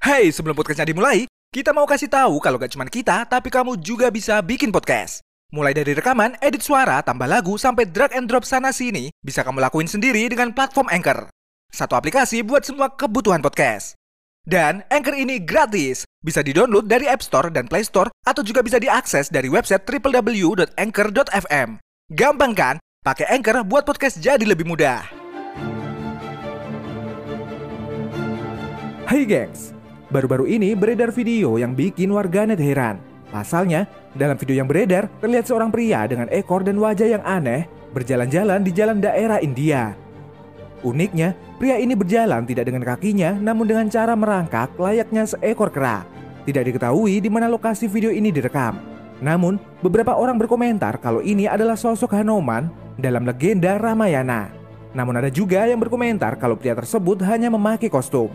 Hey, sebelum podcastnya dimulai, kita mau kasih tahu kalau gak cuma kita, tapi kamu juga bisa bikin podcast. Mulai dari rekaman, edit suara, tambah lagu, sampai drag and drop sana-sini, bisa kamu lakuin sendiri dengan platform Anchor. Satu aplikasi buat semua kebutuhan podcast. Dan Anchor ini gratis, bisa di-download dari App Store dan Play Store, atau juga bisa diakses dari website www.anchor.fm. Gampang kan? Pakai Anchor buat podcast jadi lebih mudah. Hai gengs! Baru-baru ini beredar video yang bikin warganet heran. Pasalnya, dalam video yang beredar, terlihat seorang pria dengan ekor dan wajah yang aneh berjalan-jalan di jalan daerah India. Uniknya, pria ini berjalan tidak dengan kakinya, namun dengan cara merangkak layaknya seekor kera. Tidak diketahui di mana lokasi video ini direkam. Namun, beberapa orang berkomentar kalau ini adalah sosok Hanuman dalam legenda Ramayana. Namun ada juga yang berkomentar kalau pria tersebut hanya memakai kostum.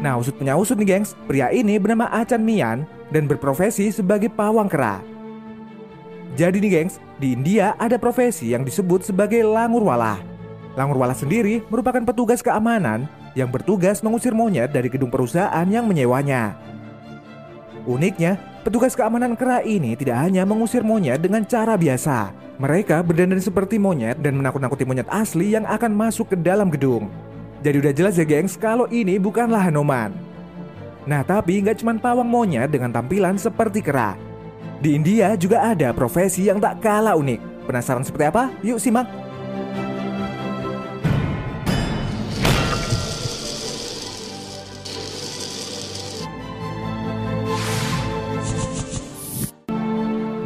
Nah, usut punya usut nih gengs, pria ini bernama Achan Mian dan berprofesi sebagai pawang kera. Jadi nih gengs, di India ada profesi yang disebut sebagai Langurwala. Langurwala sendiri merupakan petugas keamanan yang bertugas mengusir monyet dari gedung perusahaan yang menyewanya. Uniknya, petugas keamanan kera ini tidak hanya mengusir monyet dengan cara biasa. Mereka berdandan seperti monyet dan menakut-nakuti monyet asli yang akan masuk ke dalam gedung. Jadi udah jelas ya gengs kalau ini bukanlah Hanuman. Nah tapi nggak cuma pawang monyet dengan tampilan seperti kera. Di India juga ada profesi yang tak kalah unik. Penasaran seperti apa? Yuk simak.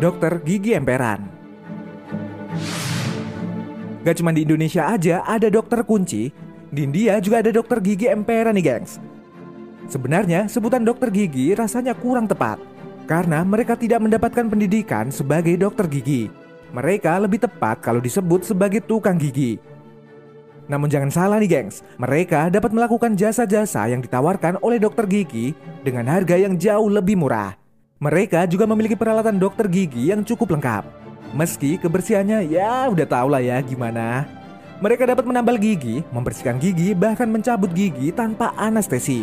Dokter gigi emperan. Gak cuma di Indonesia aja ada dokter kunci. Di India juga ada dokter gigi emperan nih gengs. Sebenarnya sebutan dokter gigi rasanya kurang tepat karena mereka tidak mendapatkan pendidikan sebagai dokter gigi. Mereka lebih tepat kalau disebut sebagai tukang gigi. Namun jangan salah nih gengs, mereka dapat melakukan jasa-jasa yang ditawarkan oleh dokter gigi dengan harga yang jauh lebih murah. Mereka juga memiliki peralatan dokter gigi yang cukup lengkap. Meski kebersihannya ya udah tau lah ya gimana. Mereka dapat menambal gigi, membersihkan gigi, bahkan mencabut gigi tanpa anestesi.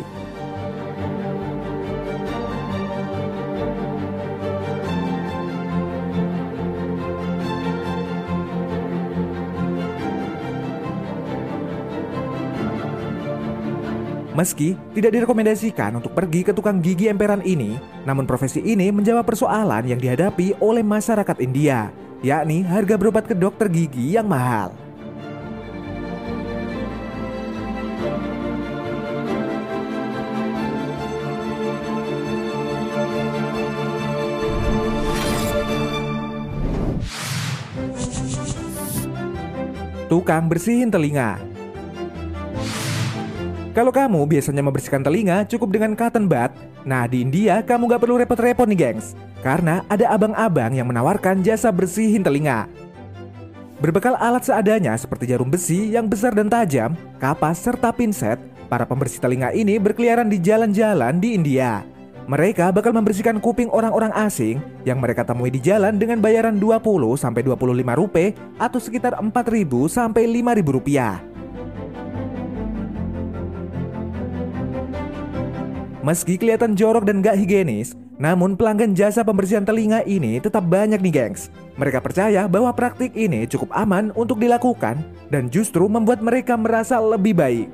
Meski tidak direkomendasikan untuk pergi ke tukang gigi emperan ini, namun profesi ini menjawab persoalan yang dihadapi oleh masyarakat India, yakni harga berobat ke dokter gigi yang mahal. Tukang bersihin telinga. Kalau kamu biasanya membersihkan telinga cukup dengan cotton bud, nah di India kamu gak perlu repot-repot nih gengs, karena ada abang-abang yang menawarkan jasa bersihin telinga. Berbekal alat seadanya seperti jarum besi yang besar dan tajam, kapas serta pinset, para pembersih telinga ini berkeliaran di jalan-jalan di India. Mereka bakal membersihkan kuping orang-orang asing yang mereka temui di jalan dengan bayaran 20-25 rupiah atau sekitar 4.000-5.000 rupiah. Meski kelihatan jorok dan gak higienis, namun pelanggan jasa pembersihan telinga ini tetap banyak nih gengs. Mereka percaya bahwa praktik ini cukup aman untuk dilakukan dan justru membuat mereka merasa lebih baik.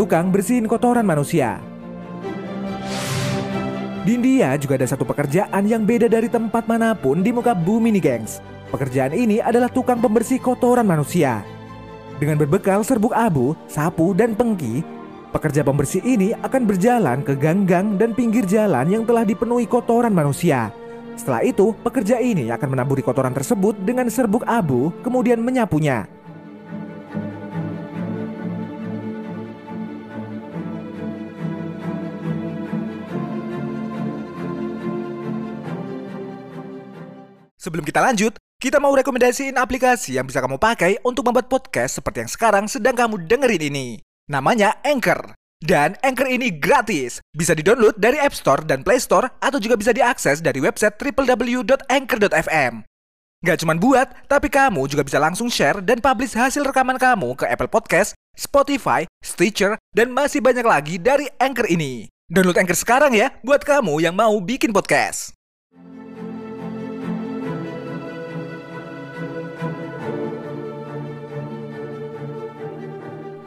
Tukang bersihin kotoran manusia. Di India juga ada satu pekerjaan yang beda dari tempat manapun di muka bumi nih gengs. Pekerjaan ini adalah tukang pembersih kotoran manusia. Dengan berbekal serbuk abu, sapu, dan pengki, pekerja pembersih ini akan berjalan ke gang-gang dan pinggir jalan yang telah dipenuhi kotoran manusia. Setelah itu, pekerja ini akan menaburi kotoran tersebut dengan serbuk abu, kemudian menyapunya. Sebelum kita lanjut, kita mau rekomendasiin aplikasi yang bisa kamu pakai untuk membuat podcast seperti yang sekarang sedang kamu dengerin ini. Namanya Anchor. Dan Anchor ini gratis, bisa di-download dari App Store dan Play Store atau juga bisa diakses dari website www.anchor.fm. Gak cuma buat, tapi kamu juga bisa langsung share dan publish hasil rekaman kamu ke Apple Podcast, Spotify, Stitcher, dan masih banyak lagi dari Anchor ini. Download Anchor sekarang ya, buat kamu yang mau bikin podcast.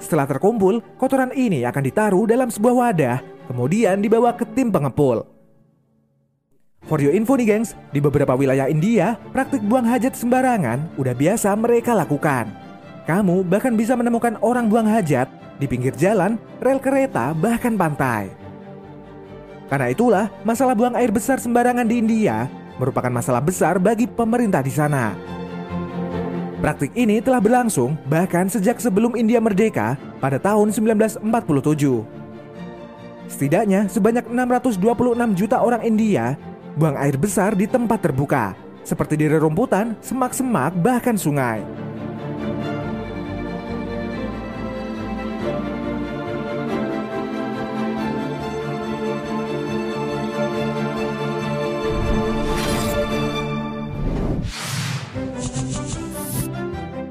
Setelah terkumpul, kotoran ini akan ditaruh dalam sebuah wadah, kemudian dibawa ke tim pengepul. For your info nih gengs, di beberapa wilayah India, praktik buang hajat sembarangan udah biasa mereka lakukan. Kamu bahkan bisa menemukan orang buang hajat di pinggir jalan, rel kereta, bahkan pantai. Karena itulah, masalah buang air besar sembarangan di India merupakan masalah besar bagi pemerintah di sana. Praktik ini telah berlangsung bahkan sejak sebelum India merdeka pada tahun 1947. Setidaknya sebanyak 626 juta orang India buang air besar di tempat terbuka, seperti di rerumputan, semak-semak, bahkan sungai.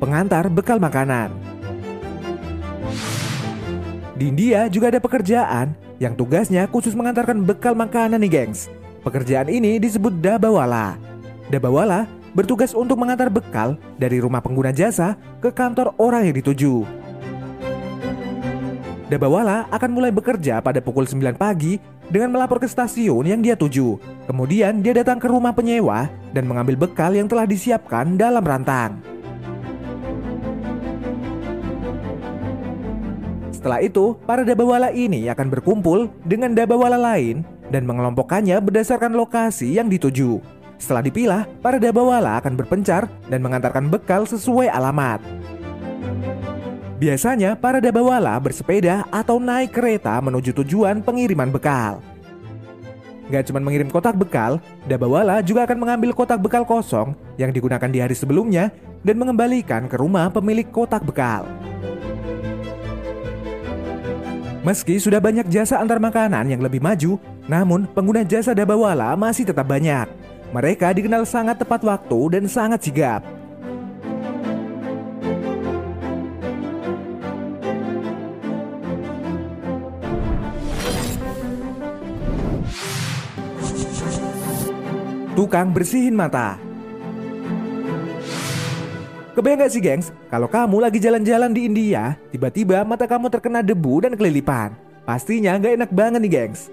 Pengantar bekal makanan. Di India juga ada pekerjaan yang tugasnya khusus mengantarkan bekal makanan nih gengs. Pekerjaan ini disebut Dabbawala. Dabbawala bertugas untuk mengantar bekal dari rumah pengguna jasa ke kantor orang yang dituju. Dabbawala akan mulai bekerja pada pukul 9 pagi dengan melapor ke stasiun yang dia tuju. Kemudian dia datang ke rumah penyewa dan mengambil bekal yang telah disiapkan dalam rantang. Setelah itu, para Dabbawala ini akan berkumpul dengan Dabbawala lain dan mengelompokkannya berdasarkan lokasi yang dituju. Setelah dipilah, para Dabbawala akan berpencar dan mengantarkan bekal sesuai alamat. Biasanya, para Dabbawala bersepeda atau naik kereta menuju tujuan pengiriman bekal. Gak cuma mengirim kotak bekal, Dabbawala juga akan mengambil kotak bekal kosong yang digunakan di hari sebelumnya dan mengembalikan ke rumah pemilik kotak bekal. Meski sudah banyak jasa antar makanan yang lebih maju, namun pengguna jasa Dabbawala masih tetap banyak. Mereka dikenal sangat tepat waktu dan sangat sigap. Tukang bersihin mata. Kebayang gak sih gengs, kalau kamu lagi jalan-jalan di India, tiba-tiba mata kamu terkena debu dan kelilipan. Pastinya gak enak banget nih gengs.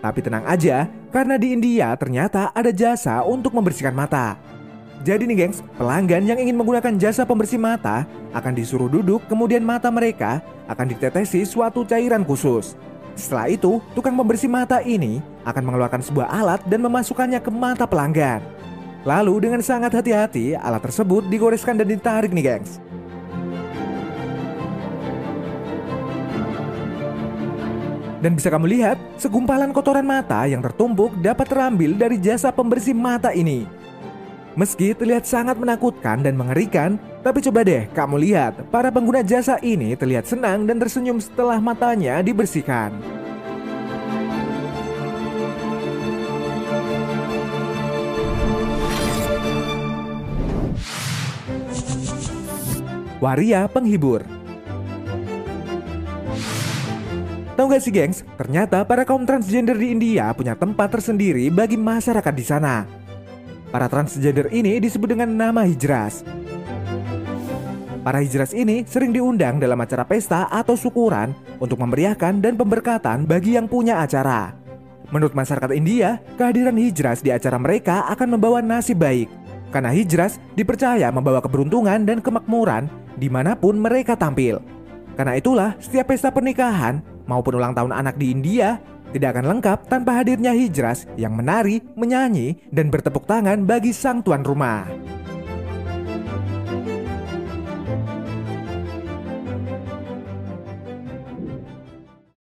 Tapi tenang aja, karena di India ternyata ada jasa untuk membersihkan mata. Jadi nih gengs, pelanggan yang ingin menggunakan jasa pembersih mata akan disuruh duduk, kemudian mata mereka akan ditetesi suatu cairan khusus. Setelah itu, tukang pembersih mata ini akan mengeluarkan sebuah alat dan memasukkannya ke mata pelanggan. Lalu dengan sangat hati-hati, alat tersebut digoreskan dan ditarik nih gengs. Dan bisa kamu lihat, segumpalan kotoran mata yang tertumpuk dapat terambil dari jasa pembersih mata ini. Meski terlihat sangat menakutkan dan mengerikan, tapi coba deh kamu lihat, para pengguna jasa ini terlihat senang dan tersenyum setelah matanya dibersihkan. Waria penghibur. Tahu gak sih gengs, ternyata para kaum transgender di India punya tempat tersendiri bagi masyarakat di sana. Para transgender ini disebut dengan nama Hijras. Para Hijras ini sering diundang dalam acara pesta atau syukuran untuk memeriahkan dan pemberkatan bagi yang punya acara. Menurut masyarakat India, kehadiran Hijras di acara mereka akan membawa nasib baik. Karena Hijras dipercaya membawa keberuntungan dan kemakmuran dimanapun mereka tampil. Karena itulah setiap pesta pernikahan maupun ulang tahun anak di India tidak akan lengkap tanpa hadirnya Hijras yang menari, menyanyi, dan bertepuk tangan bagi sang tuan rumah.